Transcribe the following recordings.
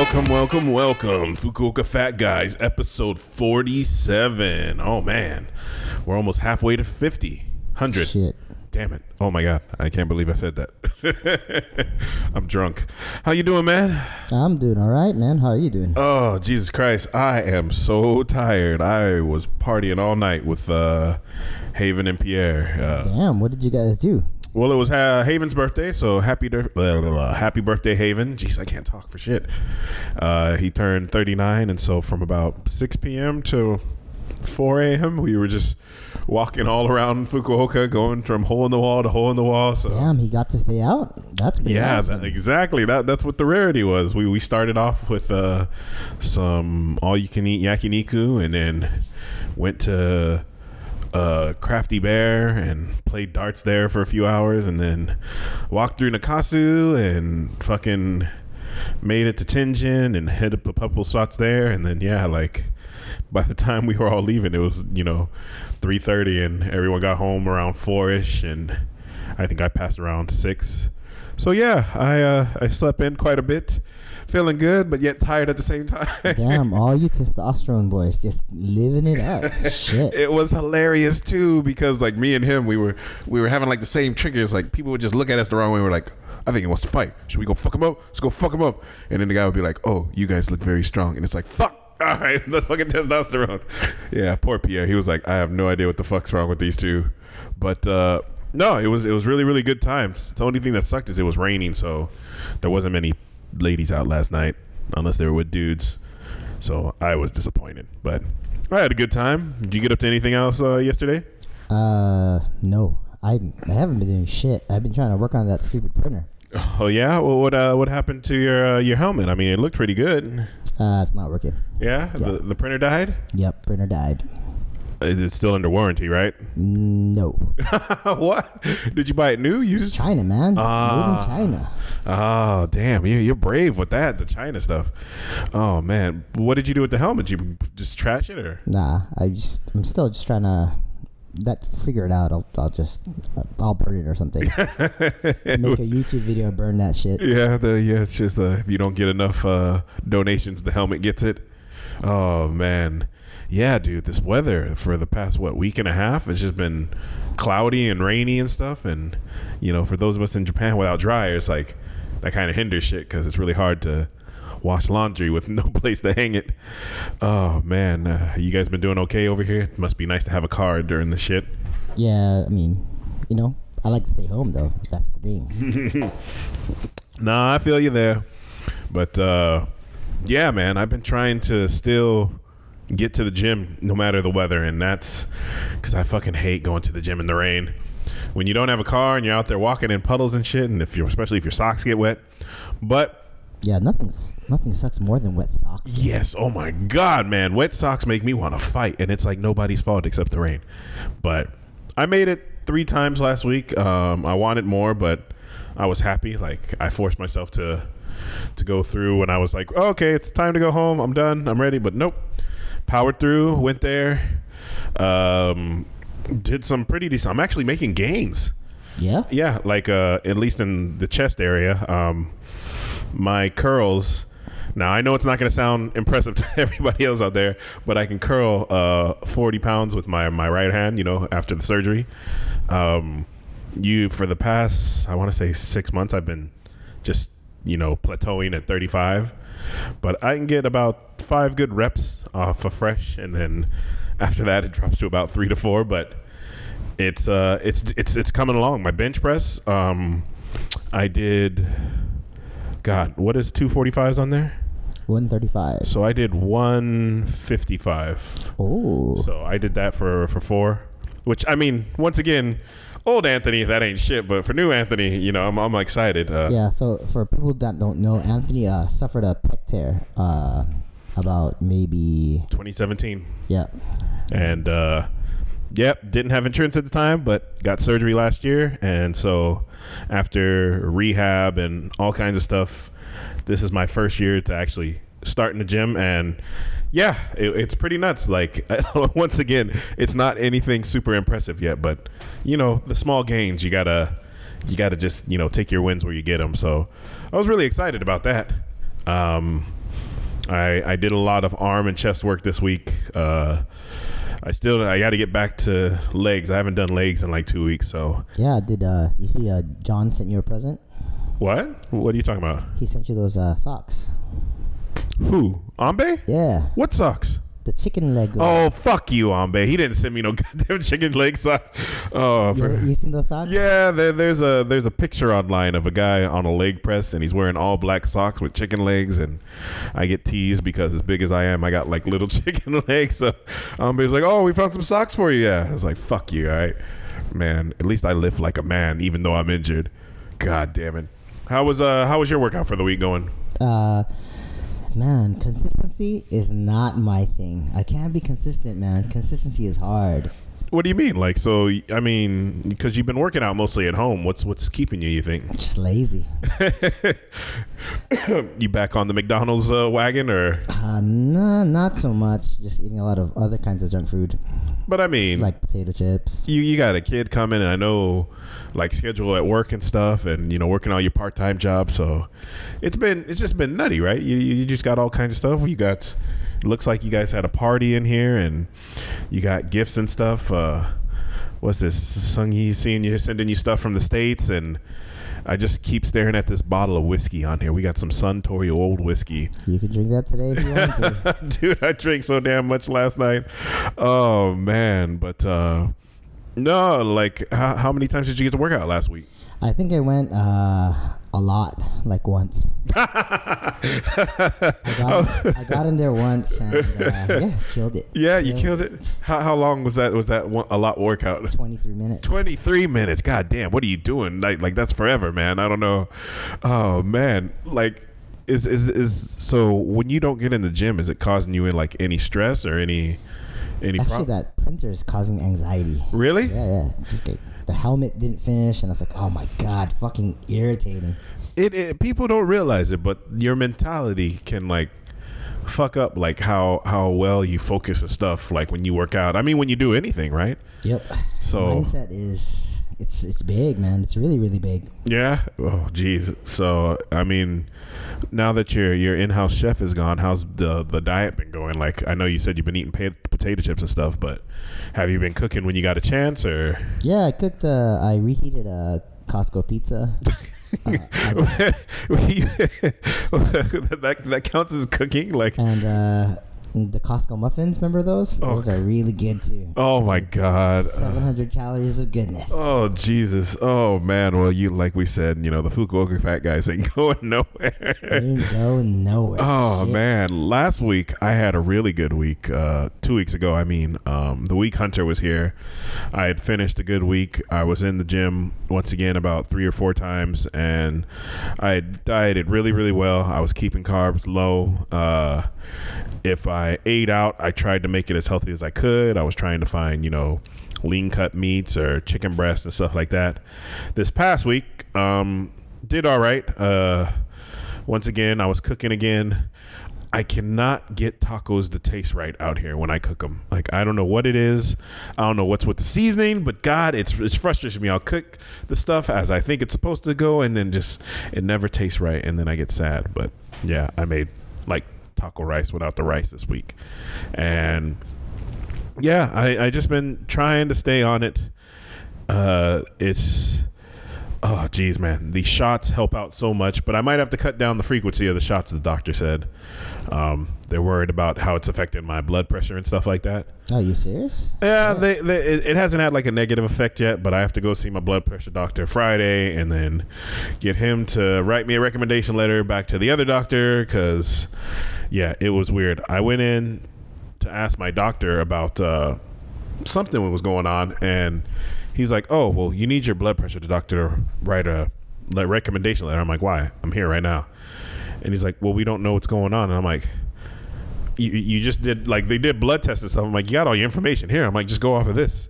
Welcome. Fukuoka Fat Guys, episode 47. Oh, man. We're almost halfway to 50. 100. Shit. Damn it. Oh, my God. I can't believe I said that. I'm drunk. How you doing, man? I'm doing all right, man. How are you doing? Oh, Jesus Christ. I am so tired. I was partying all night with Haven and Pierre. Damn. What did you guys do? Well, it was Haven's birthday, so happy birthday, Haven. Jeez, I can't talk for shit. He turned 39, and so from about 6 p.m. to 4 a.m., we were just walking all around Fukuoka, going from hole in the wall to hole in the wall. So. Damn, he got to stay out? That's pretty awesome. Exactly. That's what the rarity was. We started off with some all-you-can-eat yakiniku, and then went to... Crafty Bear and played darts there for a few hours, and then walked through Nakasu and fucking made it to Tenjin and hit up a couple spots there, and then by the time we were all leaving, it was 3:30, and everyone got home around 4-ish, and I think I passed around 6. So I slept in quite a bit, feeling good but yet tired at the same time. Damn, all you testosterone boys just living it up. Shit. It was hilarious too, because me and him, we were having the same triggers. People would just look at us the wrong way. We're like, I think he wants to fight. Should we go fuck him up? Let's go fuck him up. And then the guy would be like, oh, you guys look very strong. And it's like, fuck. All right, let's fucking testosterone. Yeah, poor Pierre. He was like, I have no idea what the fuck's wrong with these two. But no, it was really, really good times. The only thing that sucked is it was raining, so there wasn't many ladies out last night, unless they were with dudes. So I was disappointed, but I had a good time. Did you get up to anything else yesterday? No, I haven't been doing shit. I've been trying to work on that stupid printer. Oh yeah, well, what happened to your helmet? I mean, it looked pretty good. It's not working. Yeah, yep. The printer died. Yep, printer died. Is it still under warranty, right? No. What? Did you buy it new? It's China, man. Made in China. Oh, damn. You're brave with that, the China stuff. Oh, man. What did you do with the helmet? You just trash it, or? Nah, I'm still just trying to figure it out. I'll burn it or something. Make a YouTube video, burn that shit. Yeah, it's just if you don't get enough donations, the helmet gets it. Oh, man. Yeah, dude, this weather for the past, week and a half, it's just been cloudy and rainy and stuff. And, for those of us in Japan without dryers, that kind of hinders shit, because it's really hard to wash laundry with no place to hang it. Oh, man. You guys been doing okay over here? It must be nice to have a car during the shit. Yeah, I mean, I like to stay home, though. That's the thing. Nah, I feel you there. But, yeah, man, I've been trying to still... get to the gym no matter the weather, and that's because I fucking hate going to the gym in the rain. When you don't have a car and you're out there walking in puddles and shit, and especially if your socks get wet. But yeah, nothing sucks more than wet socks. Yes, oh my God, man, wet socks make me want to fight, and it's nobody's fault except the rain. But I made it 3 times last week. I wanted more, but I was happy. I forced myself to go through when I was like, oh, okay, it's time to go home. I'm done. I'm ready. But nope. Powered through, went there, did some pretty decent. I'm actually making gains. Yeah? Yeah, at least in the chest area. My curls, now I know it's not going to sound impressive to everybody else out there, but I can curl 40 pounds with my right hand, after the surgery. For the past, I want to say 6 months, I've been just, plateauing at 35. But I can get about 5 good reps off of fresh, and then after that it drops to about 3 to 4. But it's coming along. My bench press, I did. God, what is 245s on there? 135. So I did 155. Oh. So I did that for 4, which I mean, once again. Old Anthony, that ain't shit, but for new Anthony, I'm excited. Yeah, so for people that don't know, Anthony suffered a pec tear about maybe... 2017. Yeah. And, didn't have insurance at the time, but got surgery last year. And so after rehab and all kinds of stuff, this is my first year to actually start in the gym, and... yeah, it's pretty nuts. Once again, it's not anything super impressive yet, but the small gains, you gotta just take your wins where you get them. So I was really excited about that. I did a lot of arm and chest work this week. I got to get back to legs. I haven't done legs in like 2 weeks. So yeah, did you see John sent you a present? What are you talking about? He sent you those socks. Who? Ambe? Yeah. What socks? The chicken leg. Oh, fuck you, Ambe. He didn't send me no goddamn chicken leg socks. Oh, you seen those socks? Yeah, there's a picture online of a guy on a leg press, and he's wearing all black socks with chicken legs, and I get teased because as big as I am, I got like little chicken legs. So Ambe's like, oh, we found some socks for you. Yeah. I was like, fuck you, all right? Man, at least I lift like a man, even though I'm injured. God damn it. How was your workout for the week going? Man, consistency is not my thing. I can't be consistent, man. Consistency is hard. What do you mean? Like, so, I mean, because you've been working out mostly at home. What's keeping you think? I'm just lazy. You back on the McDonald's wagon or? No, not so much. Just eating a lot of other kinds of junk food. But I mean, like potato chips. You got a kid coming, and I know, like, schedule at work and stuff, and you know, working all your part-time jobs. So it's just been nutty, right? You just got all kinds of stuff. It looks like you guys had a party in here, and you got gifts and stuff. What's this? Sungi sending you stuff from the States, and I just keep staring at this bottle of whiskey on here. We got some Suntory Old Whiskey. You can drink that today if you want to. Dude, I drank so damn much last night. Oh, man. But no, like, how many times did you get to work out last week? I think I went a lot, like once. I got in there once and killed it. Yeah, you killed it. How long was that? Was that a lot workout? 23 minutes. 23 minutes. God damn. What are you doing? Like that's forever, man. I don't know. Oh, man. Like is so when you don't get in the gym, is it causing you like any stress or any problem? Actually, that printer is causing anxiety. Really? Yeah. It's just great. The helmet didn't finish, and I was like, oh my God, fucking irritating. It people don't realize it, but your mentality can like fuck up like how well you focus and stuff, like when you work out. I mean, when you do anything, right? Yep. So mindset is it's big, man. It's really, really big. Yeah. Oh geez. So I mean, now that your in-house chef is gone, how's the diet been going? Like, I know you said you've been eating potato chips and stuff, but have you been cooking when you got a chance, or? Yeah, I cooked. I reheated a Costco pizza. That counts as cooking, like. And the Costco muffins, remember those? Oh. Those are really good too. Oh my God. 700 calories of goodness. Oh Jesus. Oh man. Well, you, like we said, you know, the Fukuoka fat guys ain't going nowhere. Oh shit. Man. Last week I had a really good week. 2 weeks ago, I mean, the week Hunter was here. I had finished a good week. I was in the gym once again about 3 or 4 times, and I had dieted really, really well. I was keeping carbs low. If I ate out, I tried to make it as healthy as I could. I was trying to find, you know, lean cut meats or chicken breast and stuff like that. This past week, did all right. Once again, I was cooking again. I cannot get tacos to taste right out here when I cook them. Like, I don't know what it is. I don't know what's with the seasoning, but God, it's frustrating me. I'll cook the stuff as I think it's supposed to go, and then just it never tastes right, and then I get sad. But yeah, I made like taco rice without the rice this week, and yeah, I just been trying to stay on it. It's, oh geez, man, these shots help out so much, but I might have to cut down the frequency of the shots, the doctor said. They're worried about how it's affecting my blood pressure and stuff like that. Are you serious? Yeah. It hasn't had like a negative effect yet, but I have to go see my blood pressure doctor Friday and then get him to write me a recommendation letter back to the other doctor, because yeah, it was weird. I went in to ask my doctor about something that was going on, and he's like, oh, well, you need your blood pressure doctor to write a recommendation letter. I'm like, why? I'm here right now. And he's like, well, we don't know what's going on. And I'm like, you just did, like, they did blood tests and stuff. I'm like, you got all your information here. I'm like, just go off of this.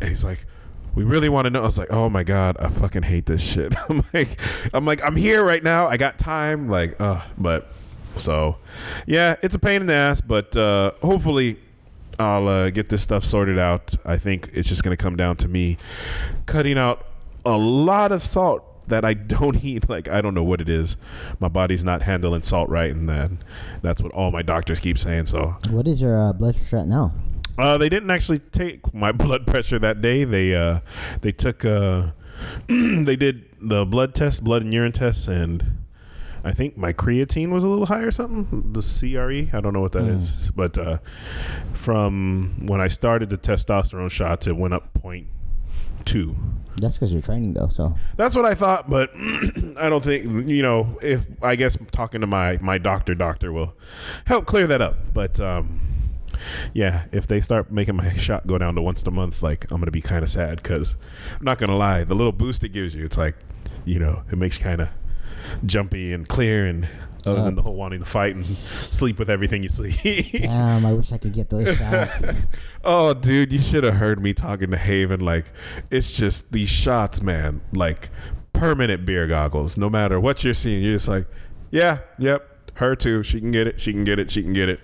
And he's like, we really want to know. I was like, oh my God, I fucking hate this shit. I'm like, I'm here right now. I got time. Like, but so yeah, it's a pain in the ass, but, hopefully I'll get this stuff sorted out. I think it's just going to come down to me cutting out a lot of salt that I don't eat, like, I don't know what it is. My body's not handling salt right, and that's what all my doctors keep saying. So, what is your blood pressure at now? They didn't actually take my blood pressure that day. They took they did the blood test, blood and urine tests, and I think my creatine was a little high or something. The CRE, I don't know what that is, but from when I started the testosterone shots, it went up 0.2. That's because you're training, though. So that's what I thought, but I don't think, you know, if I guess talking to my doctor will help clear that up. But yeah, if they start making my shot go down to once a month, like, I'm gonna be kind of sad, because I'm not gonna lie, the little boost it gives you, it's like, you know, it makes you kind of jumpy and clear, and other than the whole wanting to fight and sleep with everything you see. Damn, I wish I could get those shots. Oh, dude, you should have heard me talking to Haven. Like, it's just these shots, man. Like, permanent beer goggles. No matter what you're seeing, you're just like, yeah, yep, her too. She can get it. She can get it. She can get it.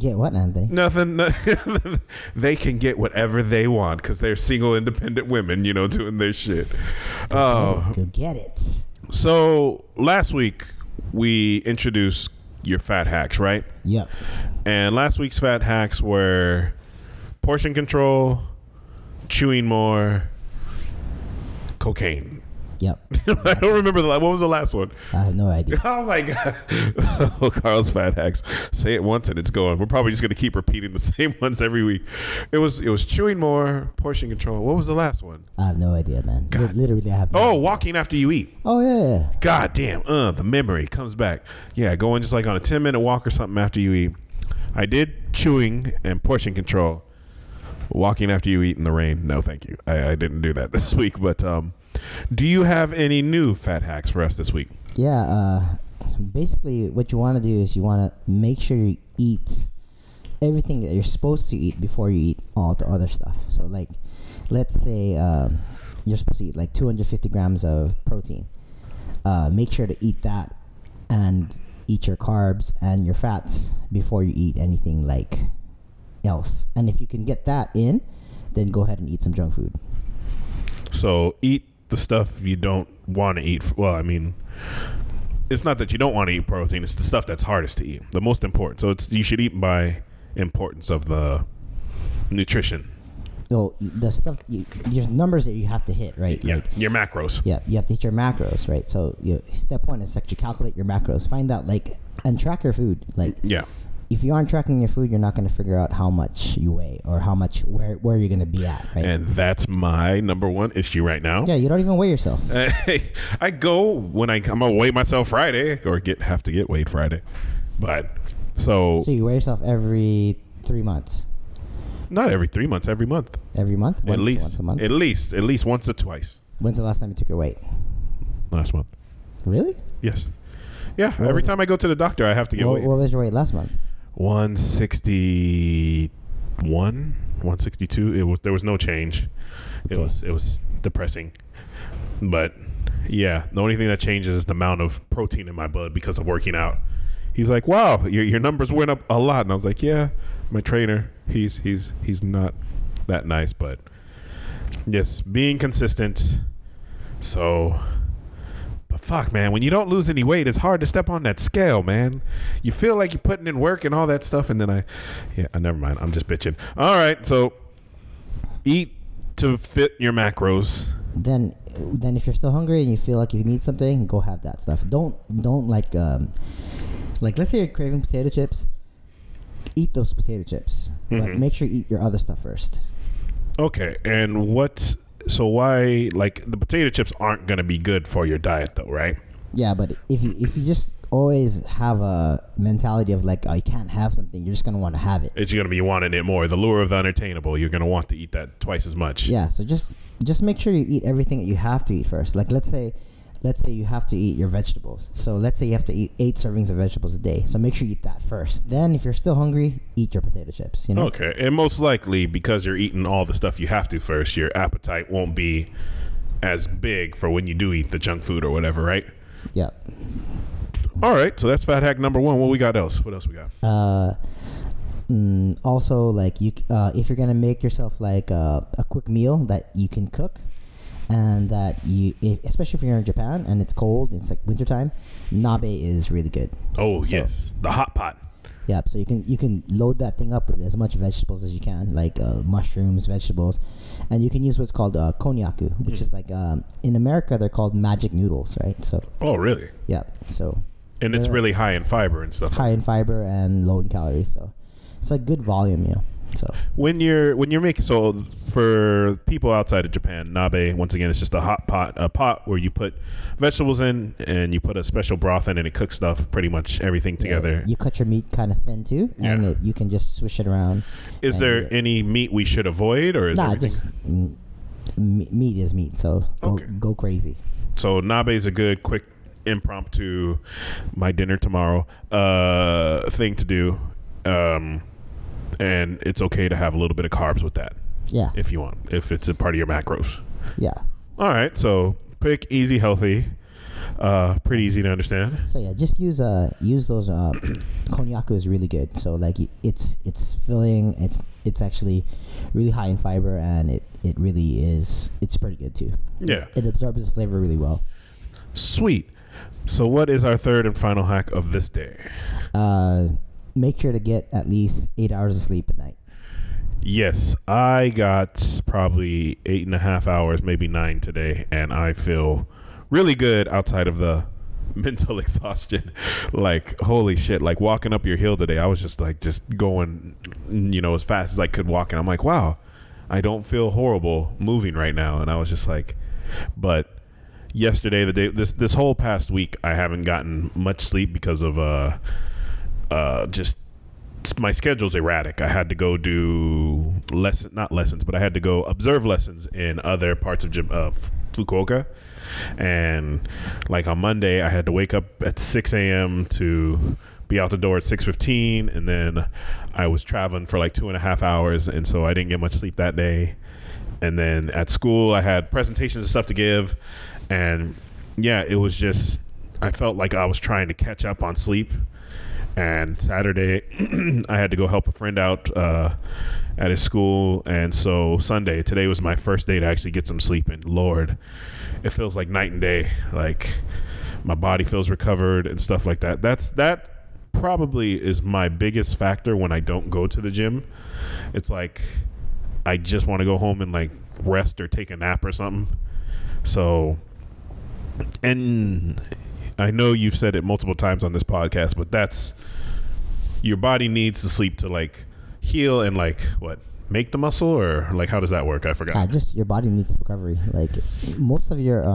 Get what, Anthony? Nothing. They can get whatever they want because they're single, independent women, you know, doing their shit. Oh, go get it. So last week we introduced your fat hacks, right? Yep. And last week's fat hacks were portion control, chewing more, cocaine. Yep. I don't remember what was the last one? I have no idea. Oh my god. Oh, Carl's fat hacks. Say it once and it's going. We're probably just gonna keep repeating the same ones every week. It was chewing more, portion control. What was the last one? I have no idea, man. Literally I have no idea. Walking after you eat. Oh yeah. God damn. The memory comes back. Yeah, going just like on a 10-minute walk or something after you eat. I did chewing and portion control. Walking after you eat in the rain. No, thank you. I didn't do that this week, but do you have any new fat hacks for us this week? Yeah, basically what you want to do is you want to make sure you eat everything that you're supposed to eat before you eat all the other stuff. So, like, let's say you're supposed to eat like 250 grams of protein. Make sure to eat that and eat your carbs and your fats before you eat anything like else. And if you can get that in, then go ahead and eat some junk food. So eat the stuff you don't want to eat. Well, I mean, it's not that you don't want to eat protein. It's the stuff that's hardest to eat, the most important. So you should eat by importance of the nutrition. So the stuff, there's numbers that you have to hit, right? Yeah, like, your macros. Yeah, you have to hit your macros, right? So step one is actually calculate your macros. Find out, like, and track your food. Like, yeah. If you aren't tracking your food, you're not going to figure out how much you weigh or how much where you're going to be at, right? And that's my number one issue right now. Yeah, you don't even weigh yourself. I go when I'm going to weigh myself Friday or have to get weighed Friday. But so you weigh yourself every 3 months. Not every 3 months, every month. Every month? Once a month? At least once or twice. When's the last time you took your weight? Last month. Really? Yes. Yeah, what every time I go to the doctor, I have to get weighed. What was your weight last month? 161, 162. There was no change. Okay. It was depressing, but yeah, the only thing that changes is the amount of protein in my blood because of working out. He's like, "Wow, your numbers went up a lot," and I was like, "Yeah, my trainer, he's not that nice, but yes, being consistent." So. But fuck, man, when you don't lose any weight, it's hard to step on that scale, man. You feel like you're putting in work and all that stuff, and then never mind. I'm just bitching. All right, so eat to fit your macros. Then if you're still hungry and you feel like you need something, go have that stuff. Don't like let's say you're craving potato chips, eat those potato chips, but make sure you eat your other stuff first. Okay, and what? So why, like, the potato chips aren't going to be good for your diet, though, right? Yeah, but if you just always have a mentality of, like, oh, you can't have something, you're just going to want to have it. It's going to be wanting it more. The lure of the unattainable, you're going to want to eat that twice as much. Yeah, so just make sure you eat everything that you have to eat first. Like, let's say you have to eat your vegetables. So let's say you have to eat 8 servings of vegetables a day. So make sure you eat that first. Then if you're still hungry, eat your potato chips. You know? Okay. And most likely because you're eating all the stuff you have to first, your appetite won't be as big for when you do eat the junk food or whatever, right? Yeah. All right. So that's fat hack number one. What else we got? Also, like, if you're going to make yourself like a quick meal that you can cook, and that you, especially if you're in Japan and it's cold, it's like wintertime, nabe is really good. Oh, so, yes, the hot pot. Yeah, so you can load that thing up with as much vegetables as you can, like mushrooms, vegetables, and you can use what's called konnyaku, which is like in America they're called magic noodles, right? So. Oh, really? Yeah. So. And it's really high in fiber and stuff. High in fiber and low in calories, so it's like good volume, you know. So when you're making, so for people outside of Japan, nabe, once again, it's just a hot pot, a pot where you put vegetables in and you put a special broth in and it cooks stuff, pretty much everything together. You cut your meat kind of thin too, and you can just swish it around. Is there any meat we should avoid, or is just meat is meat? So go crazy. So nabe is a good quick impromptu my dinner tomorrow thing to do. And it's okay to have a little bit of carbs with that. Yeah. If you want. If it's a part of your macros. Yeah. All right. So quick, easy, healthy. Pretty easy to understand. So yeah, just use those. Konnyaku is really good. So like it's filling. It's actually really high in fiber, and it really is. It's pretty good too. Yeah. It absorbs the flavor really well. Sweet. So what is our third and final hack of this day? Make sure to get at least 8 hours of sleep at night. Yes, I got probably 8.5 hours, maybe 9 today, and I feel really good outside of the mental exhaustion. Like, holy shit, like walking up your hill today, I was just going, you know, as fast as I could walk, and I'm like, wow, I don't feel horrible moving right now. And I was just like, but yesterday, the day, this whole past week, I haven't gotten much sleep because of just my schedule's erratic. I had to go do I had to go observe lessons in other parts of Fukuoka, and like on Monday I had to wake up at 6 a.m. to be out the door at 6:15, and then I was traveling for like 2.5 hours, and so I didn't get much sleep that day. And then at school I had presentations and stuff to give, and yeah, it was just, I felt like I was trying to catch up on sleep. And Saturday, I had to go help a friend out at his school. And so Sunday, today was my first day to actually get some sleep. And Lord, it feels like night and day. Like my body feels recovered and stuff like that. That probably is my biggest factor when I don't go to the gym. It's like I just want to go home and like rest or take a nap or something. So, and I know you've said it multiple times on this podcast, but that's, your body needs to sleep to like heal and like what, make the muscle, or like how does that work? I forgot. Just your body needs recovery. Like most of your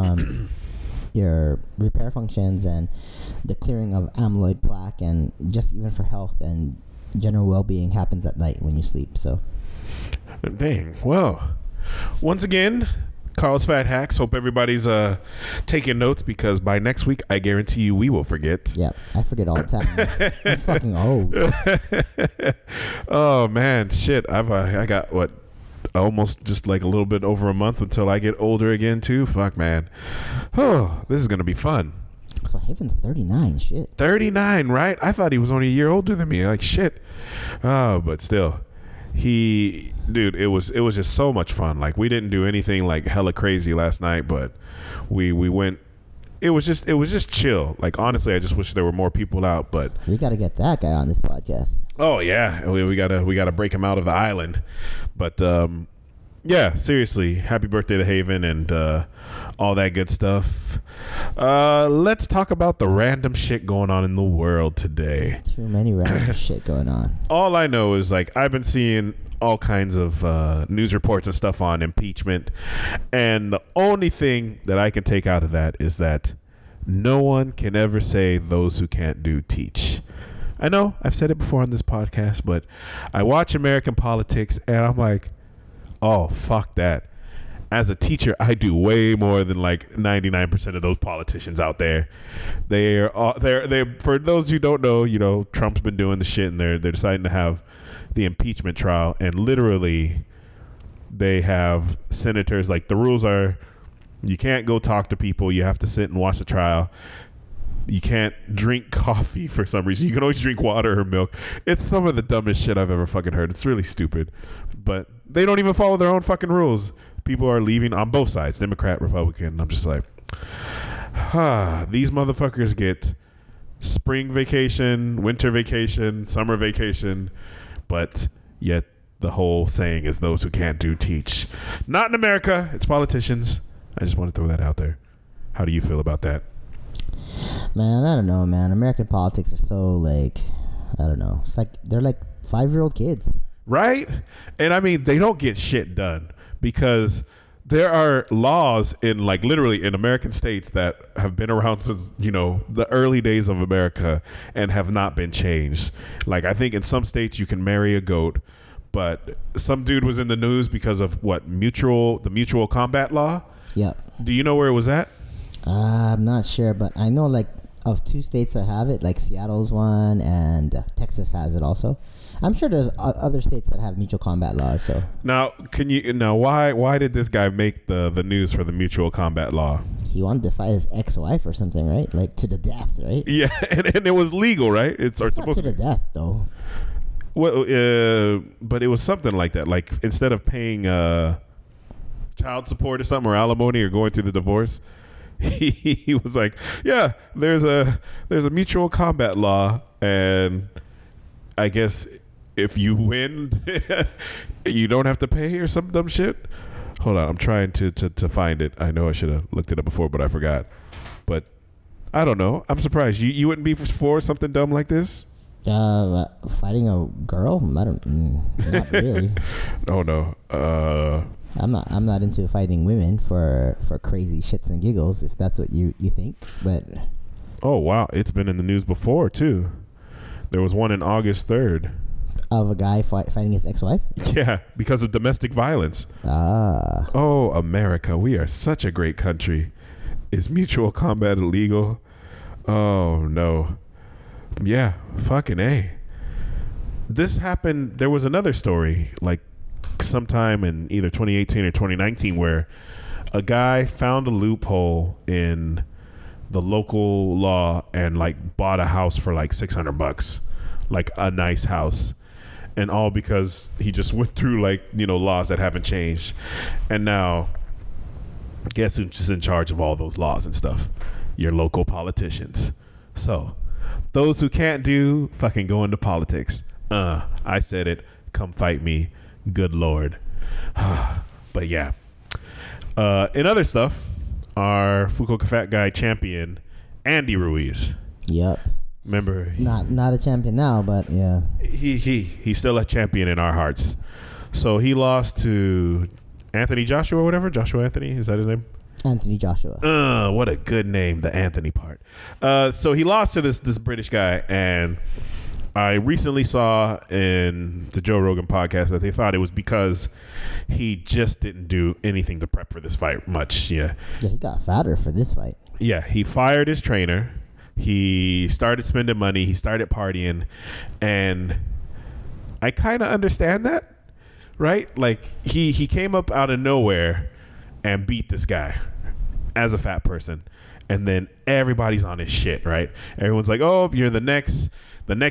repair functions and the clearing of amyloid plaque, and just even for health and general well-being, happens at night when you sleep. So dang. Well, once again, Carl's Fat Hacks. Hope everybody's taking notes, because by next week, I guarantee you we will forget. Yeah, I forget all the time. I'm fucking old. Oh, man, shit. I got, what, almost just like a little bit over a month until I get older again, too? Fuck, man. Oh, this is going to be fun. So Haven's 39, shit. 39, right? I thought he was only a year older than me. Like, shit. Oh, but still. Dude, it was just so much fun. Like we didn't do anything like hella crazy last night, but we went. It was just chill. Like honestly, I just wish there were more people out. But we gotta get that guy on this podcast. Oh yeah, we gotta break him out of the island. But yeah, seriously, happy birthday to Haven and all that good stuff. Let's talk about the random shit going on in the world today. Too many random shit going on. All I know is like I've been seeing all kinds of news reports and stuff on impeachment, and the only thing that I can take out of that is that no one can ever say those who can't do teach. I know I've said it before on this podcast, but I watch American politics and I'm like, oh, fuck that. As a teacher, I do way more than like 99% of those politicians out there. They're for those who don't know, you know, Trump's been doing the shit, and they're deciding to have the impeachment trial, and literally they have senators, like the rules are you can't go talk to people, you have to sit and watch the trial. You can't drink coffee for some reason. You can always drink water or milk. It's some of the dumbest shit I've ever fucking heard. It's really stupid. But they don't even follow their own fucking rules. people are leaving on both sides, Democrat, Republican. I'm just like, these motherfuckers get spring vacation, winter vacation, summer vacation, but yet the whole saying is those who can't do teach. Not in America. It's politicians. I just want to throw that out there. How do you feel about that? Man, I don't know, man. American politics are so, like, I don't know. It's like they're like 5-year-old kids. Right? And I mean, they don't get shit done because there are laws in, like, literally in American states that have been around since, you know, the early days of America and have not been changed. Like, I think in some states you can marry a goat, but some dude was in the news because of what? The mutual combat law? Yeah. Do you know where it was at? I'm not sure, but I know, like, of 2 states that have it, like Seattle's one and Texas has it also. I'm sure there's other states that have mutual combat laws. So now, why did this guy make the news for the mutual combat law? He wanted to fight his ex-wife or something, right? Like to the death, right? Yeah, and it was legal, right? It's supposed to the death though. Well, but it was something like that. Like instead of paying child support or something, or alimony, or going through the divorce. He was like, yeah, there's a mutual combat law, and I guess if you win, you don't have to pay or some dumb shit. Hold on, I'm trying to find it. I know I should have looked it up before, but I forgot. But I don't know. I'm surprised you wouldn't be for something dumb like this. Fighting a girl? Not really. Oh no. I'm not into fighting women for crazy shits and giggles, if that's what you think. But oh wow, it's been in the news before too. There was one in August 3rd of a guy fighting his ex-wife. Yeah, because of domestic violence. Ah. Oh, America, we are such a great country. Is mutual combat illegal? Oh no. Yeah, fucking A. This happened. There was another story like sometime in either 2018 or 2019 where a guy found a loophole in the local law and like bought a house for like $600, like a nice house, and all because he just went through like, you know, laws that haven't changed. And now guess who's in charge of all those laws and stuff? Your local politicians. So those who can't do fucking go into politics. I said it, come fight me. Good Lord. But yeah. In other stuff, our Fukuoka Fat Guy champion, Andy Ruiz. Yep. Remember? Not a champion now, but yeah. He's still a champion in our hearts. So he lost to Anthony Joshua or whatever. Joshua Anthony, is that his name? Anthony Joshua. What a good name, the Anthony part. So he lost to this British guy, and I recently saw in the Joe Rogan podcast that they thought it was because he just didn't do anything to prep for this fight much. Yeah, he got fatter for this fight. Yeah, he fired his trainer. He started spending money. He started partying. And I kind of understand that, right? Like, he came up out of nowhere and beat this guy as a fat person. And then everybody's on his shit, right? Everyone's like, oh, you're the next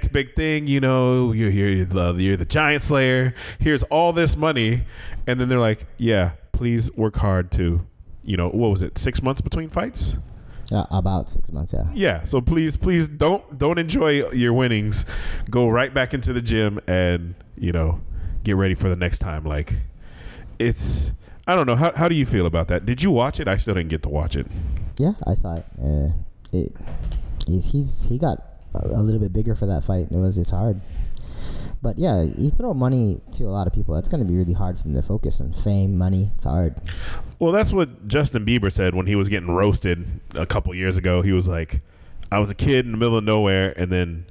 big thing, you know, you're the giant slayer. Here's all this money. And then they're like, yeah, please work hard to, you know, what was it? 6 months between fights? About 6 months. Yeah. Yeah. So please don't enjoy your winnings. Go right back into the gym and, you know, get ready for the next time. Like it's, I don't know. How do you feel about that? Did you watch it? I still didn't get to watch it. Yeah, I thought he got a little bit bigger for that fight. It's hard. But yeah, you throw money to a lot of people, it's going to be really hard for them to focus on fame, money. It's hard. Well, that's what Justin Bieber said when he was getting roasted a couple years ago. He was like, I was a kid in the middle of nowhere, and then,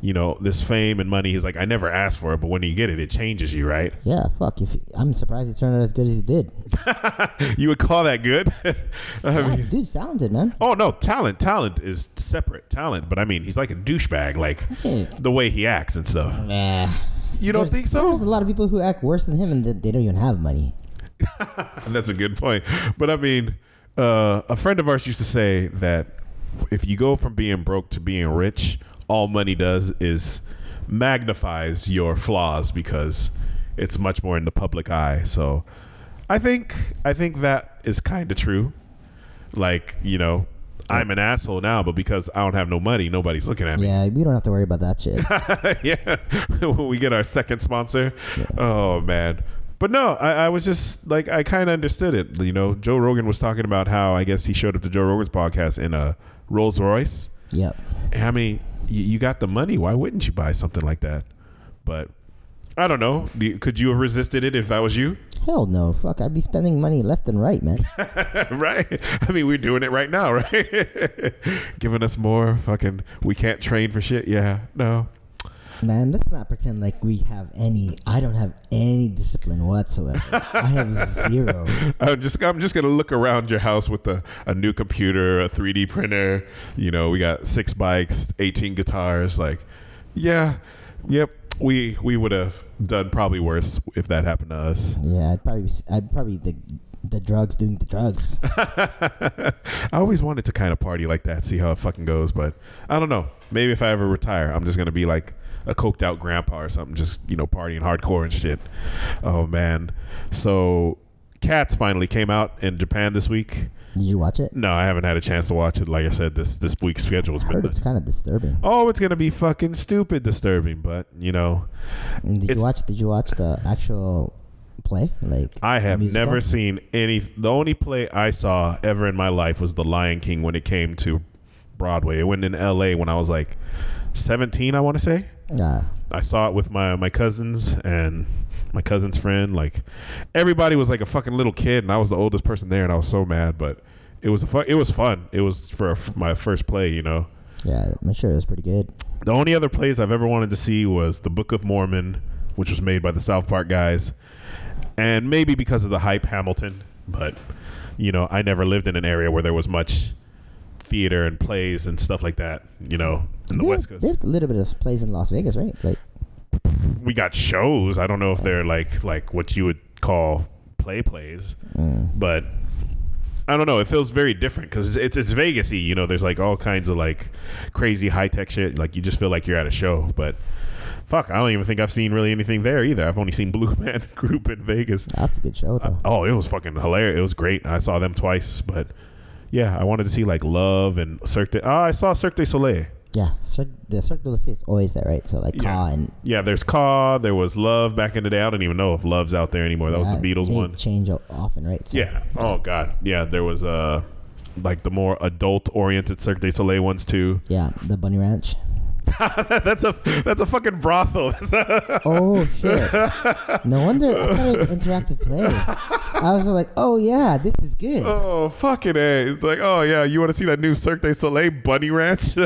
you know, this fame and money, he's like, I never asked for it, but when you get it, it changes you, right? Yeah, fuck. I'm surprised it turned out as good as it did. You would call that good? I mean, dude's talented, man. Oh, no, talent is separate. Talent, but I mean, he's like a douchebag, like the way he acts and stuff. Nah. You don't think so? There's a lot of people who act worse than him, and they don't even have money. That's a good point. But I mean, a friend of ours used to say that if you go from being broke to being rich, all money does is magnifies your flaws because it's much more in the public eye. So I think that is kind of true. Like, you know, I'm an asshole now, but because I don't have no money, nobody's looking at me. Yeah, we don't have to worry about that shit. Yeah, when we get our second sponsor. Yeah. Oh, man. But no, I was just like, I kind of understood it. You know, Joe Rogan was talking about how I guess he showed up to Joe Rogan's podcast in a Rolls Royce. Yep. And, I mean, you got the money. Why wouldn't you buy something like that? But I don't know. Could you have resisted it if that was you? Hell no. Fuck, I'd be spending money left and right, man. Right. I mean, we're doing it right now, right? Giving us more fucking, we can't train for shit. Yeah. No. Man, let's not pretend like we have any. I don't have any discipline whatsoever. I have zero. I'm just gonna look around your house with a new computer, a 3D printer. You know, we got 6 bikes, 18 guitars. Like, yeah, yep. We would have done probably worse if that happened to us. Yeah, I'd probably the drugs doing the drugs. I always wanted to kind of party like that, see how it fucking goes. But I don't know. Maybe if I ever retire, I'm just gonna be like a coked out grandpa or something, just, you know, partying hardcore and shit. Oh, man. So Cats finally came out in Japan this week. Did you watch it? No, I haven't had a chance to watch it. Like I said, this week's schedule has been... It's kind of disturbing. Oh, it's going to be fucking stupid disturbing, but, you know... Did you watch the actual play? Like, I have never seen any... The only play I saw ever in my life was The Lion King when it came to Broadway. It went in L.A. when I was like 17, I want to say. Nah. I saw it with my cousins and my cousin's friend. Like, everybody was like a fucking little kid, and I was the oldest person there, and I was so mad. But it was fun. It was for my first play, you know. Yeah, I'm sure it was pretty good. The only other plays I've ever wanted to see was The Book of Mormon, which was made by the South Park guys, and maybe because of the hype, Hamilton. But, you know, I never lived in an area where there was much theater and plays and stuff like that, you know, in the West Coast. They have a little bit of plays in Las Vegas, right? Like, we got shows. I don't know if they're like what you would call plays, but I don't know. It feels very different because it's Vegas-y, you know. There's like all kinds of like crazy high tech shit. Like, you just feel like you're at a show. But fuck, I don't even think I've seen really anything there either. I've only seen Blue Man Group in Vegas. That's a good show, though. Oh, it was fucking hilarious. It was great. I saw them twice, but. Yeah, I wanted to see like Love and Cirque du... I saw Cirque du Soleil. Yeah, the Cirque du Soleil is always there, right? So like, yeah. Ka and... Yeah, there's Ka. There was Love back in the day. I don't even know if Love's out there anymore. That was the Beatles one. They change often, right? So, yeah. Oh, God. Yeah, there was like the more adult-oriented Cirque du Soleil ones too. Yeah, the Bunny Ranch. That's a fucking brothel. Oh, shit. No wonder. I thought it was interactive play. I was like, oh, yeah, this is good. Oh, fucking A. It's like, oh, yeah, you want to see that new Cirque du Soleil Bunny Ranch?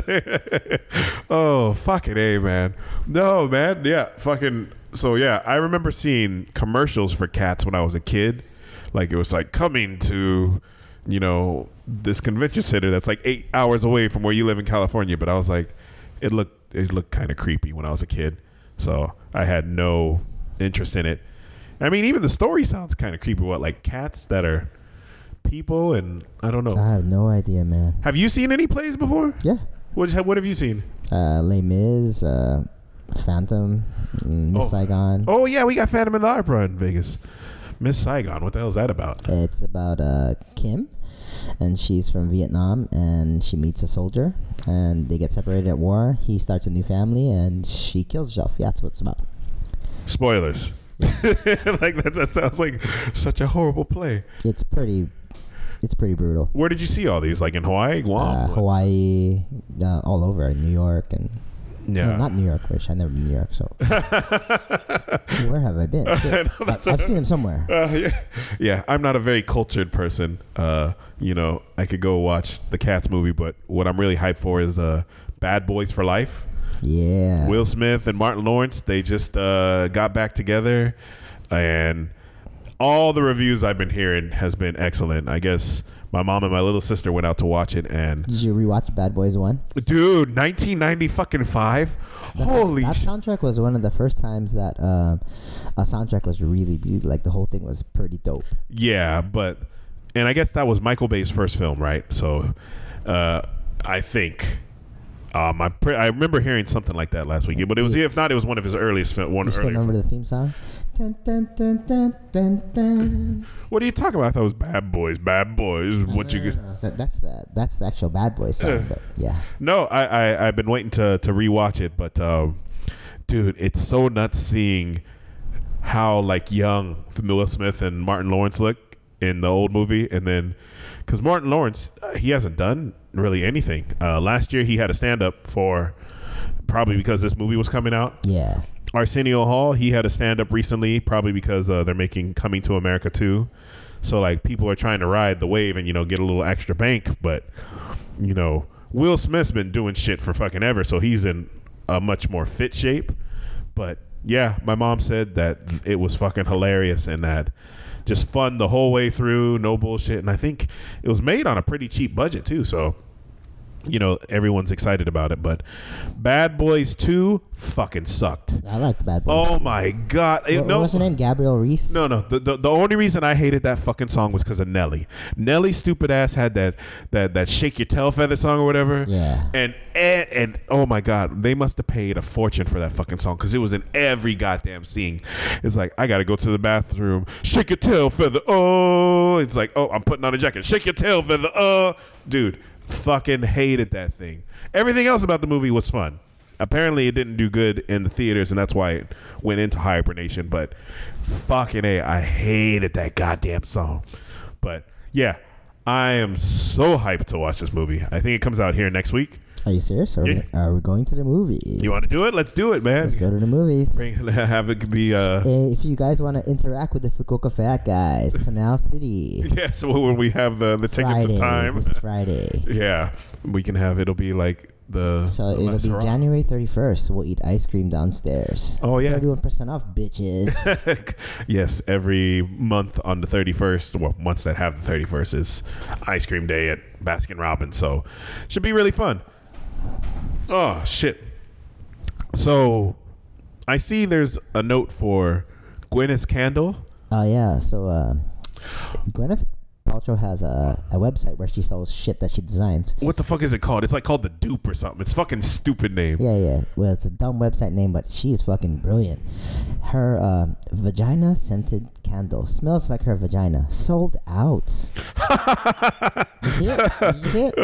Oh, fucking A, man. No, man. Yeah, fucking. So, yeah, I remember seeing commercials for Cats when I was a kid. Like, it was like, coming to, you know, this convention center that's like 8 hours away from where you live in California. But I was like, It looked kind of creepy when I was a kid, so I had no interest in it. I mean, even the story sounds kind of creepy. What, like cats that are people, and I don't know. I have no idea, man. Have you seen any plays before? Yeah. What have you seen? Les Mis, Phantom, Miss Saigon. Oh yeah, we got Phantom in the Opera in Vegas. Miss Saigon, what the hell is that about? It's about Kim. And she's from Vietnam, and she meets a soldier, and they get separated at war. He starts a new family, and she kills herself. Yeah, that's what it's about. Spoilers. Yeah. Like that sounds like such a horrible play. It's pretty brutal. Where did you see all these? Like in Hawaii, Guam, Hawaii, all over, New York, and yeah, no, not New York. Which I never been to New York, so where have I been? No, I've seen him somewhere. Yeah. I'm not a very cultured person. You know, I could go watch the Cats movie, but what I'm really hyped for is Bad Boys for Life. Yeah, Will Smith and Martin Lawrence. They just got back together, and all the reviews I've been hearing has been excellent. I guess. My mom and my little sister went out to watch it, and did you rewatch Bad Boys 1? Dude, 1995. Holy! That soundtrack was one of the first times that a soundtrack was really, really like the whole thing was pretty dope. Yeah, and I guess that was Michael Bay's first film, right? So, I think I remember hearing something like that last weekend, but it was, if not, it was one of his earliest films. You still remember the theme song? Dun, dun, dun, dun, dun, dun. What are you talking about? I thought it was Bad Boys. Bad Boys. No. That's the actual Bad Boys song. But yeah. No, I've been waiting to rewatch it, but dude, it's so nuts seeing how like young Will Smith and Martin Lawrence look in the old movie, and then because Martin Lawrence, he hasn't done really anything. Last year he had a stand-up for, probably because this movie was coming out. Yeah. Arsenio Hall, he had a stand-up recently, probably because they're making Coming to America 2. So, like, people are trying to ride the wave and, you know, get a little extra bank. But, you know, Will Smith's been doing shit for fucking ever, so he's in a much more fit shape. But, yeah, my mom said that it was fucking hilarious and that just fun the whole way through, no bullshit. And I think it was made on a pretty cheap budget, too, so... You know, everyone's excited about it, but Bad Boys 2 fucking sucked. I liked Bad Boys. Oh my god! What was her name? Gabrielle Reese? No. The only reason I hated that fucking song was because of Nelly. Nelly's stupid ass had that shake your tail feather song or whatever. Yeah. And oh my god, they must have paid a fortune for that fucking song because it was in every goddamn scene. It's like, I gotta go to the bathroom. Shake your tail feather. Oh, it's like, oh, I'm putting on a jacket. Shake your tail feather. Oh, dude. Fucking hated that thing. Everything else about the movie was fun. Apparently it didn't do good in the theaters, and that's why it went into hibernation, but fucking A, I hated that goddamn song. But yeah, I am so hyped to watch this movie. I think it comes out here next week. Are you serious? Are we going to the movies? You want to do it? Let's do it, man. Let's go to the movies. Have it be... if you guys want to interact with the Fukuoka Fat Guys, Canal City. Yes, yeah, so when we have the tickets of time. This Friday. Yeah, we can have... It'll be like the... So the it'll be January 31st. We'll eat ice cream downstairs. Oh, yeah. 31% off, bitches. Yes, every month on the 31st. Well, months that have the 31st is ice cream day at Baskin-Robbins. So should be really fun. Oh shit. So I see there's a note for Gwyneth's candle. Oh yeah. So Gwyneth Paltrow has a website where she sells shit that she designs. What the fuck is it called? It's like called The Dupe or something. It's a fucking stupid name. Yeah. Well, it's a dumb website name, but she is fucking brilliant. Her vagina scented candle smells like her vagina. Sold out. Did you see it?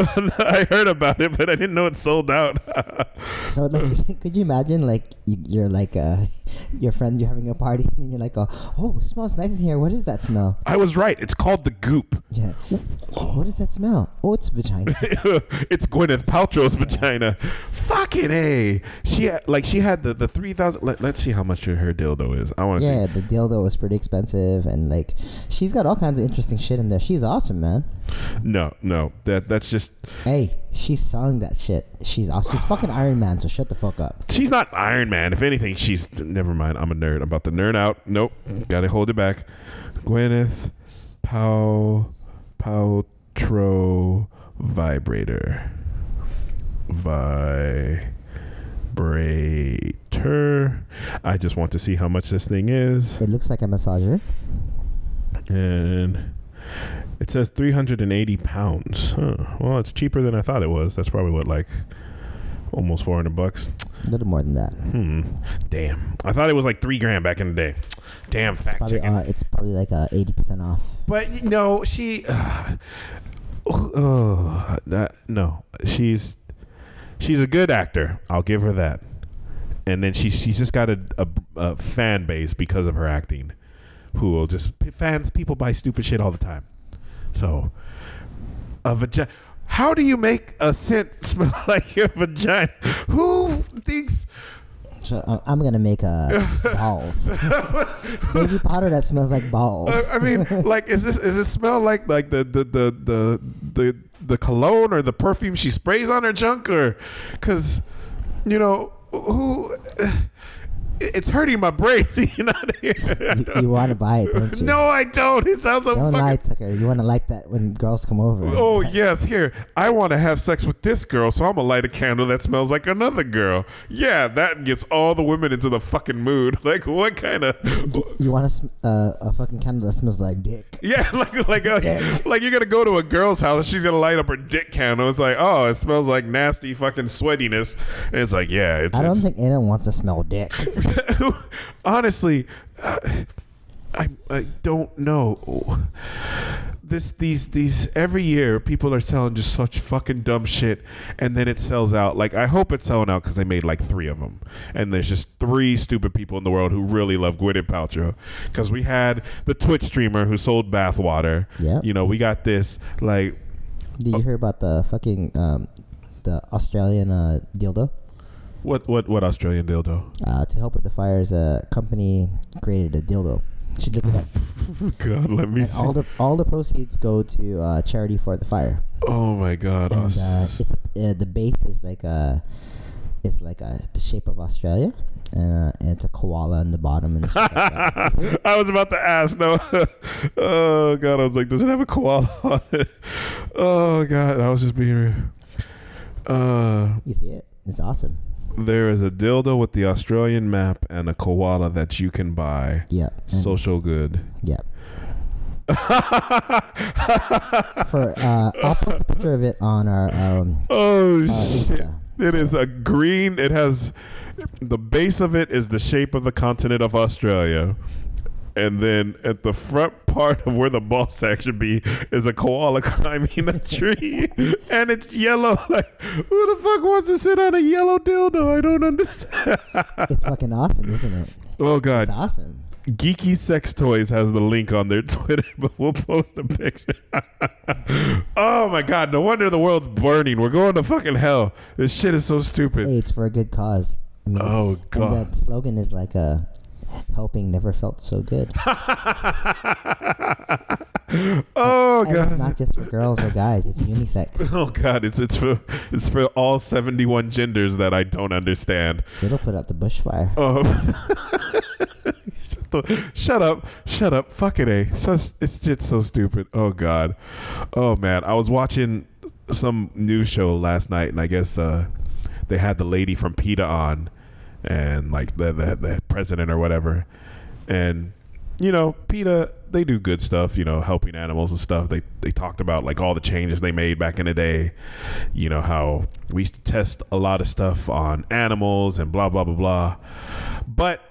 I heard about it, but I didn't know it sold out. So like, could you imagine like you're like your friend, you're having a party and you're like, oh, it smells nice in here. What is that smell? I was right. It's called The Goop. Yeah. What is that smell? Oh, it's vagina. It's Gwyneth Paltrow's vagina. Fucking A. She had the 3,000. Let's see how much her dildo is. I want to see. Yeah, the dildo was pretty expensive, and like she's got all kinds of interesting shit in there. She's awesome, man. No. That's just. Hey, she's selling that shit. She's awesome. She's fucking Iron Man, so shut the fuck up. She's not Iron Man. If anything, she's. Never mind. I'm a nerd. I'm about to nerd out. Nope. Gotta hold it back. Gwyneth Paltrow vibrator. Vibrator. I just want to see how much this thing is. It looks like a massager. And it says 380 pounds. Huh. Well, it's cheaper than I thought it was. That's probably what, like, almost $400. A little more than that. Damn. I thought it was like $3,000 back in the day. Damn, fact checking. It's probably like 80% off. But, no, she... She's a good actor. I'll give her that. And then she's just got a fan base because of her acting, who will just fans people buy stupid shit all the time. So, a vagina. How do you make a scent smell like your vagina? Who thinks? So I'm gonna make balls, baby powder that smells like balls. I mean, like, is this smell like the cologne or the perfume she sprays on her junk, or because you know who? it's hurting my brain. You're not here. You want to buy it, don't you? No, I don't. It sounds so fucking... Don't lie, sucker. You want to like that when girls come over. Oh, yes. Here, I want to have sex with this girl, so I'm going to light a candle that smells like another girl. Yeah, that gets all the women into the fucking mood. Like, what kind of... You want a fucking candle that smells like dick. Yeah, like you're going to go to a girl's house, and she's going to light up her dick candle. It's like, oh, it smells like nasty fucking sweatiness. And it's like, yeah, it's... I don't think anyone wants to smell dick. Honestly, I don't know. These every year people are selling just such fucking dumb shit, and then it sells out. Like, I hope it's selling out because they made like 3 of them, and there's just 3 stupid people in the world who really love Gwyneth Paltrow. Because we had the Twitch streamer who sold bathwater. Yeah, you know, we got this. Like, did you hear about the fucking the Australian dildo? What Australian dildo? To help with the fires, a company created a dildo. Should look it up. God, let me see. All the proceeds go to charity for the fire. Oh my God! And, it's the base is the shape of Australia, and it's a koala in the bottom. And like that. I was about to ask. No, oh God! I was like, does it have a koala on it? Oh God! I was just being. You see it? It's awesome. There is a dildo with the Australian map and a koala that you can buy. Yeah. Social good. Yeah. I'll post a picture of it on our. Shit! Insta. It is a green. It has the base of it is the shape of the continent of Australia, and then at the front part of where the ball sack should be is a koala climbing a tree, and it's yellow. Like, who the fuck wants to sit on a yellow dildo? I don't understand. It's fucking awesome, isn't it? Oh God, it's awesome. Geeky Sex Toys has the link on their Twitter, but we'll post a picture. Oh my God, no wonder the world's burning. We're going to fucking hell. This shit is so stupid. Hey, it's for a good cause. I mean, oh God, and that slogan is like a. Helping never felt so good. Oh and God! It's not just for girls or guys; it's unisex. Oh God! It's for all 71 genders that I don't understand. It'll put out the bushfire. Oh, shut up! Fuck it, eh? It's just so stupid. Oh God! Oh man! I was watching some news show last night, and I guess they had the lady from PETA on. And like the president or whatever, and you know PETA, they do good stuff, you know, helping animals and stuff. They talked about like all the changes they made back in the day, you know, how we used to test a lot of stuff on animals and blah blah blah blah. But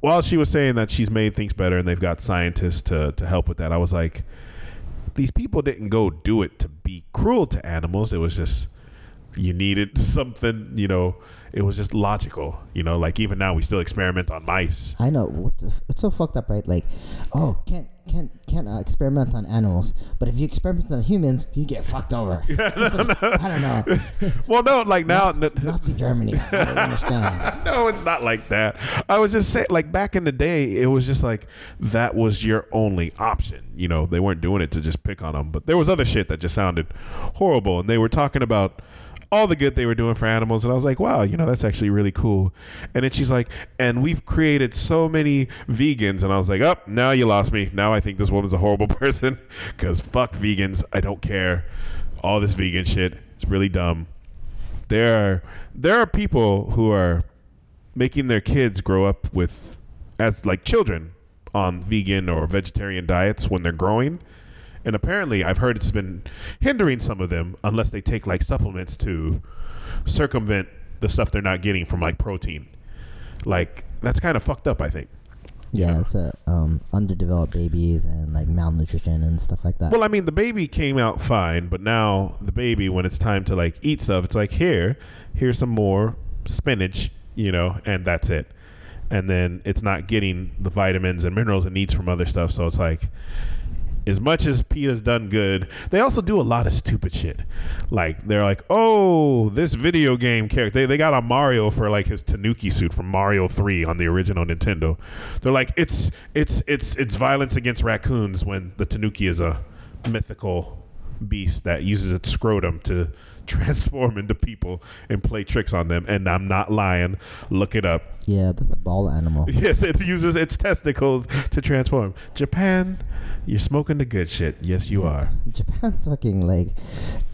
while she was saying that she's made things better and they've got scientists to help with that, I was like, these people didn't go do it to be cruel to animals. It was just you needed something, you know. It was just logical, you know, like even now we still experiment on mice. I know. It's so fucked up, right? Like, oh, can't experiment on animals, but if you experiment on humans, you get fucked over. Yeah, no. I don't know. Well, no, like now. Nazi Germany. I don't understand. No, it's not like that. I was just saying, like back in the day, it was just like that was your only option. You know, they weren't doing it to just pick on them, but there was other shit that just sounded horrible. And they were talking about all the good they were doing for animals. And I was like, wow, you know, that's actually really cool. And then she's like, and we've created so many vegans. And I was like, oh, now you lost me. Now I think this woman's a horrible person because fuck vegans. I don't care. All this vegan shit. It's really dumb. There are people who are making their kids grow up with as like children on vegan or vegetarian diets when they're growing. And apparently, I've heard it's been hindering some of them unless they take like supplements to circumvent the stuff they're not getting from like protein. Like that's kind of fucked up, I think. Yeah, you know? It's underdeveloped babies and like malnutrition and stuff like that. Well, I mean, the baby came out fine, but now the baby, when it's time to like eat stuff, it's like here's some more spinach, you know, and that's it. And then it's not getting the vitamins and minerals it needs from other stuff. So it's like. As much as PETA's done good, they also do a lot of stupid shit. Like, they're like, oh, this video game character. They got a Mario for, like, his Tanuki suit from Mario 3 on the original Nintendo. They're like, it's violence against raccoons when the Tanuki is a mythical beast that uses its scrotum to transform into people and play tricks on them. And I'm not lying. Look it up. Yeah, that's a ball animal. Yes, it uses its testicles to transform. Japan, you're smoking the good shit. Yes, you are. Japan's fucking like,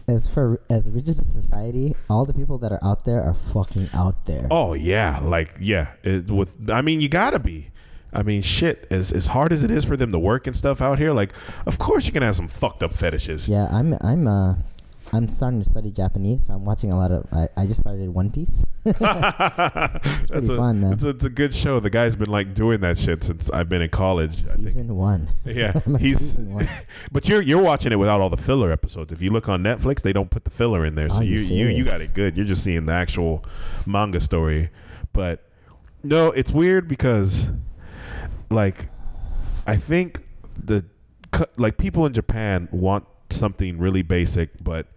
as rigid a society, all the people that are out there are fucking out there. Oh, yeah. Like, yeah. You gotta be. I mean, shit, as hard as it is for them to work and stuff out here, like, of course you're going to have some fucked up fetishes. Yeah, I'm starting to study Japanese, so I'm watching a lot of... I just started One Piece. It's pretty fun, man. It's a good show. The guy's been, like, doing that shit since I've been in college, I think. Season one. Yeah. Season one. But you're watching it without all the filler episodes. If you look on Netflix, they don't put the filler in there, so you got it good. You're just seeing the actual manga story. But, no, it's weird because... Like, I think people in Japan want something really basic, but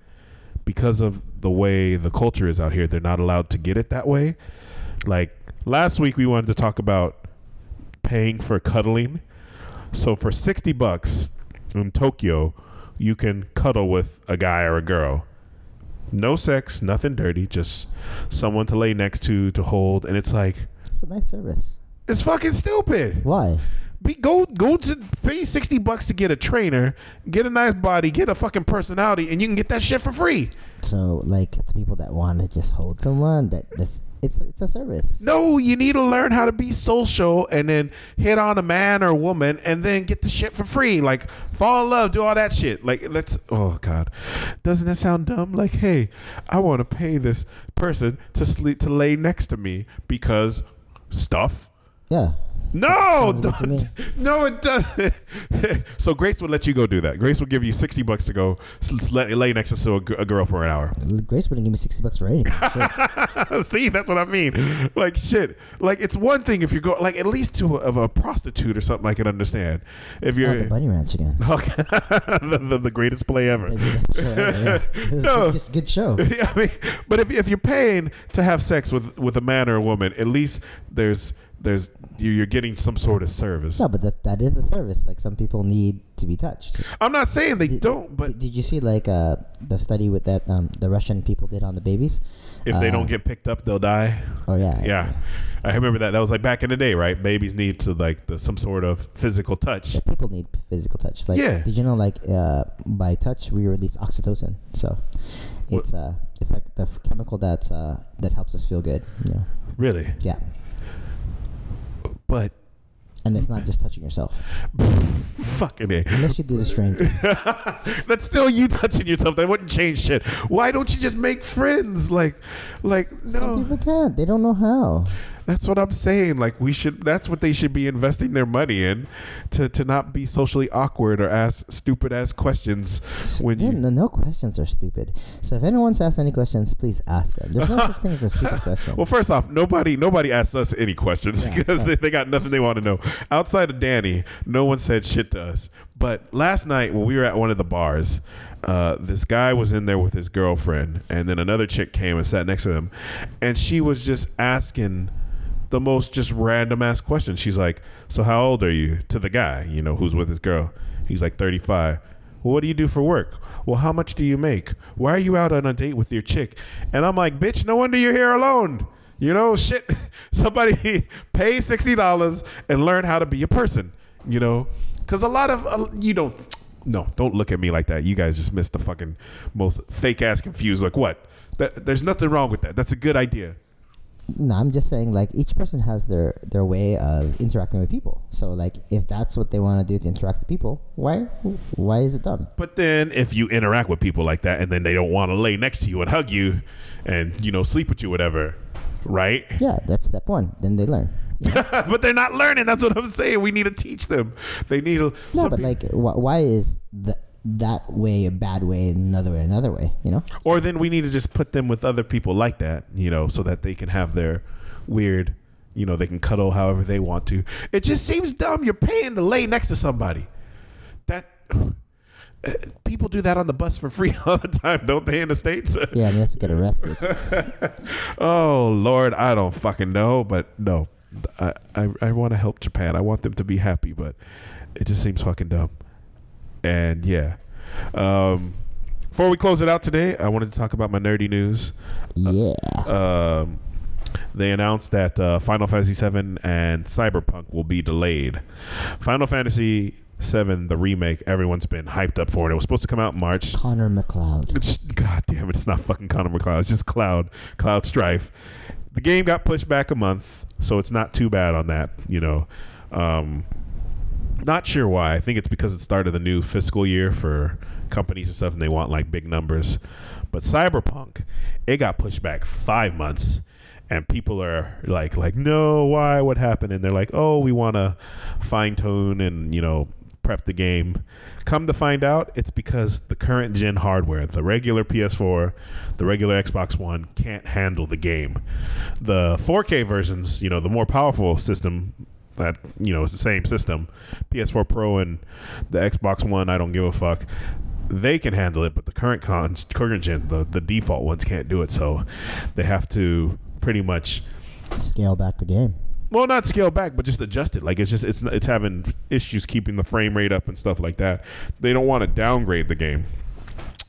because of the way the culture is out here, they're not allowed to get it that way. Like, last week we wanted to talk about paying for cuddling. So for $60 in Tokyo, you can cuddle with a guy or a girl. No sex, nothing dirty, just someone to lay next to hold. And it's like... It's a nice service. It's fucking stupid. Why? Go to pay $60 to get a trainer, get a nice body, get a fucking personality, and you can get that shit for free. So, like, the people that want to just hold someone, it's a service. No, you need to learn how to be social and then hit on a man or woman and then get the shit for free. Like, fall in love, do all that shit. Like, oh, God. Doesn't that sound dumb? Like, hey, I want to pay this person to lay next to me because stuff. Yeah. No, no, it doesn't. So Grace would let you go do that. Grace would give you $60 to go lay next to a girl for an hour. Grace wouldn't give me $60 for anything. See, that's what I mean. Like shit. Like it's one thing if you go like at least to a prostitute or something. I can understand if you're the Bunny Ranch again. Okay. the greatest play ever. No, good show. I mean, but if you're paying to have sex with a man or a woman, at least there's you're getting some sort of service. No, but that is a service. Like some people need to be touched. I'm not saying they don't. But did you see like the study with that the Russian people did on the babies? If they don't get picked up, they'll die. Oh yeah. Yeah, I remember that. That was like back in the day, right? Babies need to like some sort of physical touch. Yeah, people need physical touch. Like, yeah. Did you know like by touch we release oxytocin? So it's like the chemical that helps us feel good. You know? Really? Yeah. But and it's not just touching yourself. Fucking it. Unless you do the stranger. That's still you touching yourself. That wouldn't change shit. Why don't you just make friends? Like no. Some people can't. They don't know how. That's what I'm saying. Like we should. That's what they should be investing their money in, to not be socially awkward or ask stupid ass questions. No questions are stupid. So if anyone's asked any questions, please ask them. There's no such thing as a stupid question. Well, first off, nobody asks us any questions because they got nothing they want to know. Outside of Danny, no one said shit to us. But last night when we were at one of the bars. This guy was in there with his girlfriend, and then another chick came and sat next to him, and she was just asking the most just random ass question. She's like, so how old are you? To the guy, you know, who's with his girl. He's like 35. Well, what do you do for work? Well, how much do you make? Why are you out on a date with your chick? And I'm like, bitch, no wonder you're here alone. You know, shit, somebody pay $60 and learn how to be a person, you know, because a lot of, No, don't look at me like that. You guys just missed the fucking most fake ass confused. Like what? There's nothing wrong with that. That's a good idea. No, I'm just saying like each person has their way of interacting with people. So like if that's what they want to do to interact with people, why is it done? But then if you interact with people like that and then they don't want to lay next to you and hug you and, you know, sleep with you, whatever. Right? Yeah, that's step one. Then they learn. Yeah. But they're not learning. That's what I'm saying. We need to teach them. They need to. No, but like, why is that way a bad way, another way, you know? Or then we need to just put them with other people like that, you know, so that they can have their weird, you know, they can cuddle however they want to. It just seems dumb. You're paying to lay next to somebody. People do that on the bus for free all the time, don't they, in the States? Yeah, I mean, that's get arrested. Oh, Lord, I don't fucking know, but no. I want to help Japan. I want them to be happy, but it just seems fucking dumb. And, yeah. Before we close it out today, I wanted to talk about my nerdy news. Yeah. They announced that Final Fantasy 7 and Cyberpunk will be delayed. Final Fantasy 7, the remake, everyone's been hyped up for it. It was supposed to come out in March. Connor McCloud. God damn it, it's not fucking Connor McCloud. It's just Cloud Strife. The game got pushed back a month, so it's not too bad on that, you know. Not sure why. I think it's because it's the start of the new fiscal year for companies and stuff, and they want, like, big numbers. But Cyberpunk, it got pushed back 5 months. And people are like, no, why? What happened? And they're like, oh, we want to fine tune and, you know, prep the game. Come to find out, it's because the current gen hardware, the regular PS4, the regular Xbox One, can't handle the game. The 4K versions, you know, the more powerful system that, you know, is the same system, PS4 Pro and the Xbox One, I don't give a fuck. They can handle it, but the current gen, the default ones can't do it. So they have to pretty much scale back the game. Well, not scale back, but just adjust it. Like, it's having issues keeping the frame rate up and stuff like that. They don't want to downgrade the game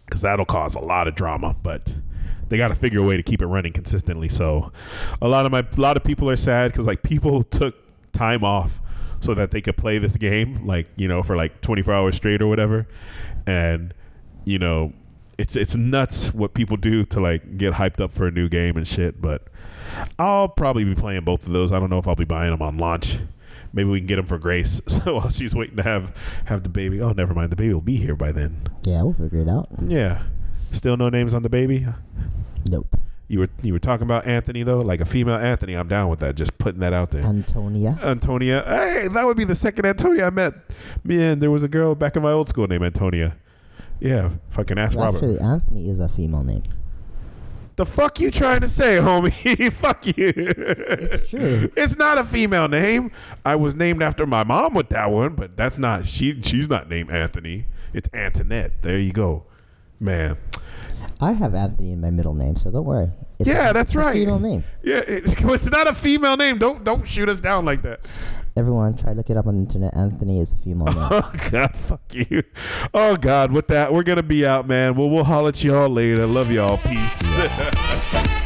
because that'll cause a lot of drama, but they got to figure a way to keep it running consistently. So a lot of people are sad because, like, people took time off so that they could play this game, like, you know, for like 24 hours straight or whatever. And, you know, it's nuts what people do to, like, get hyped up for a new game and shit. But I'll probably be playing both of those. I don't know if I'll be buying them on launch. Maybe we can get them for Grace. So while she's waiting to have the baby. Oh, never mind. The baby will be here by then. Yeah, we'll figure it out. Yeah. Still no names on the baby? Nope. You were talking about Anthony, though, like a female Anthony. I'm down with that. Just putting that out there. Antonia. Hey, that would be the second Antonia I met. Man, there was a girl back in my old school named Antonia. Yeah, fucking ask Robert. Actually, Anthony is a female name. The fuck you trying to say, homie? Fuck you. It's true. It's not a female name. I was named after my mom with that one, but that's not. She's not named Anthony. It's Antoinette. There you go, man. I have Anthony in my middle name, so don't worry. That's right. Female name. Yeah, it's not a female name. Don't shoot us down like that. Everyone, try to look it up on the internet. Anthony is a female name. Oh, God, fuck you. Oh, God, with that, we're going to be out, man. Well, we'll holler at y'all later. Love y'all. Peace.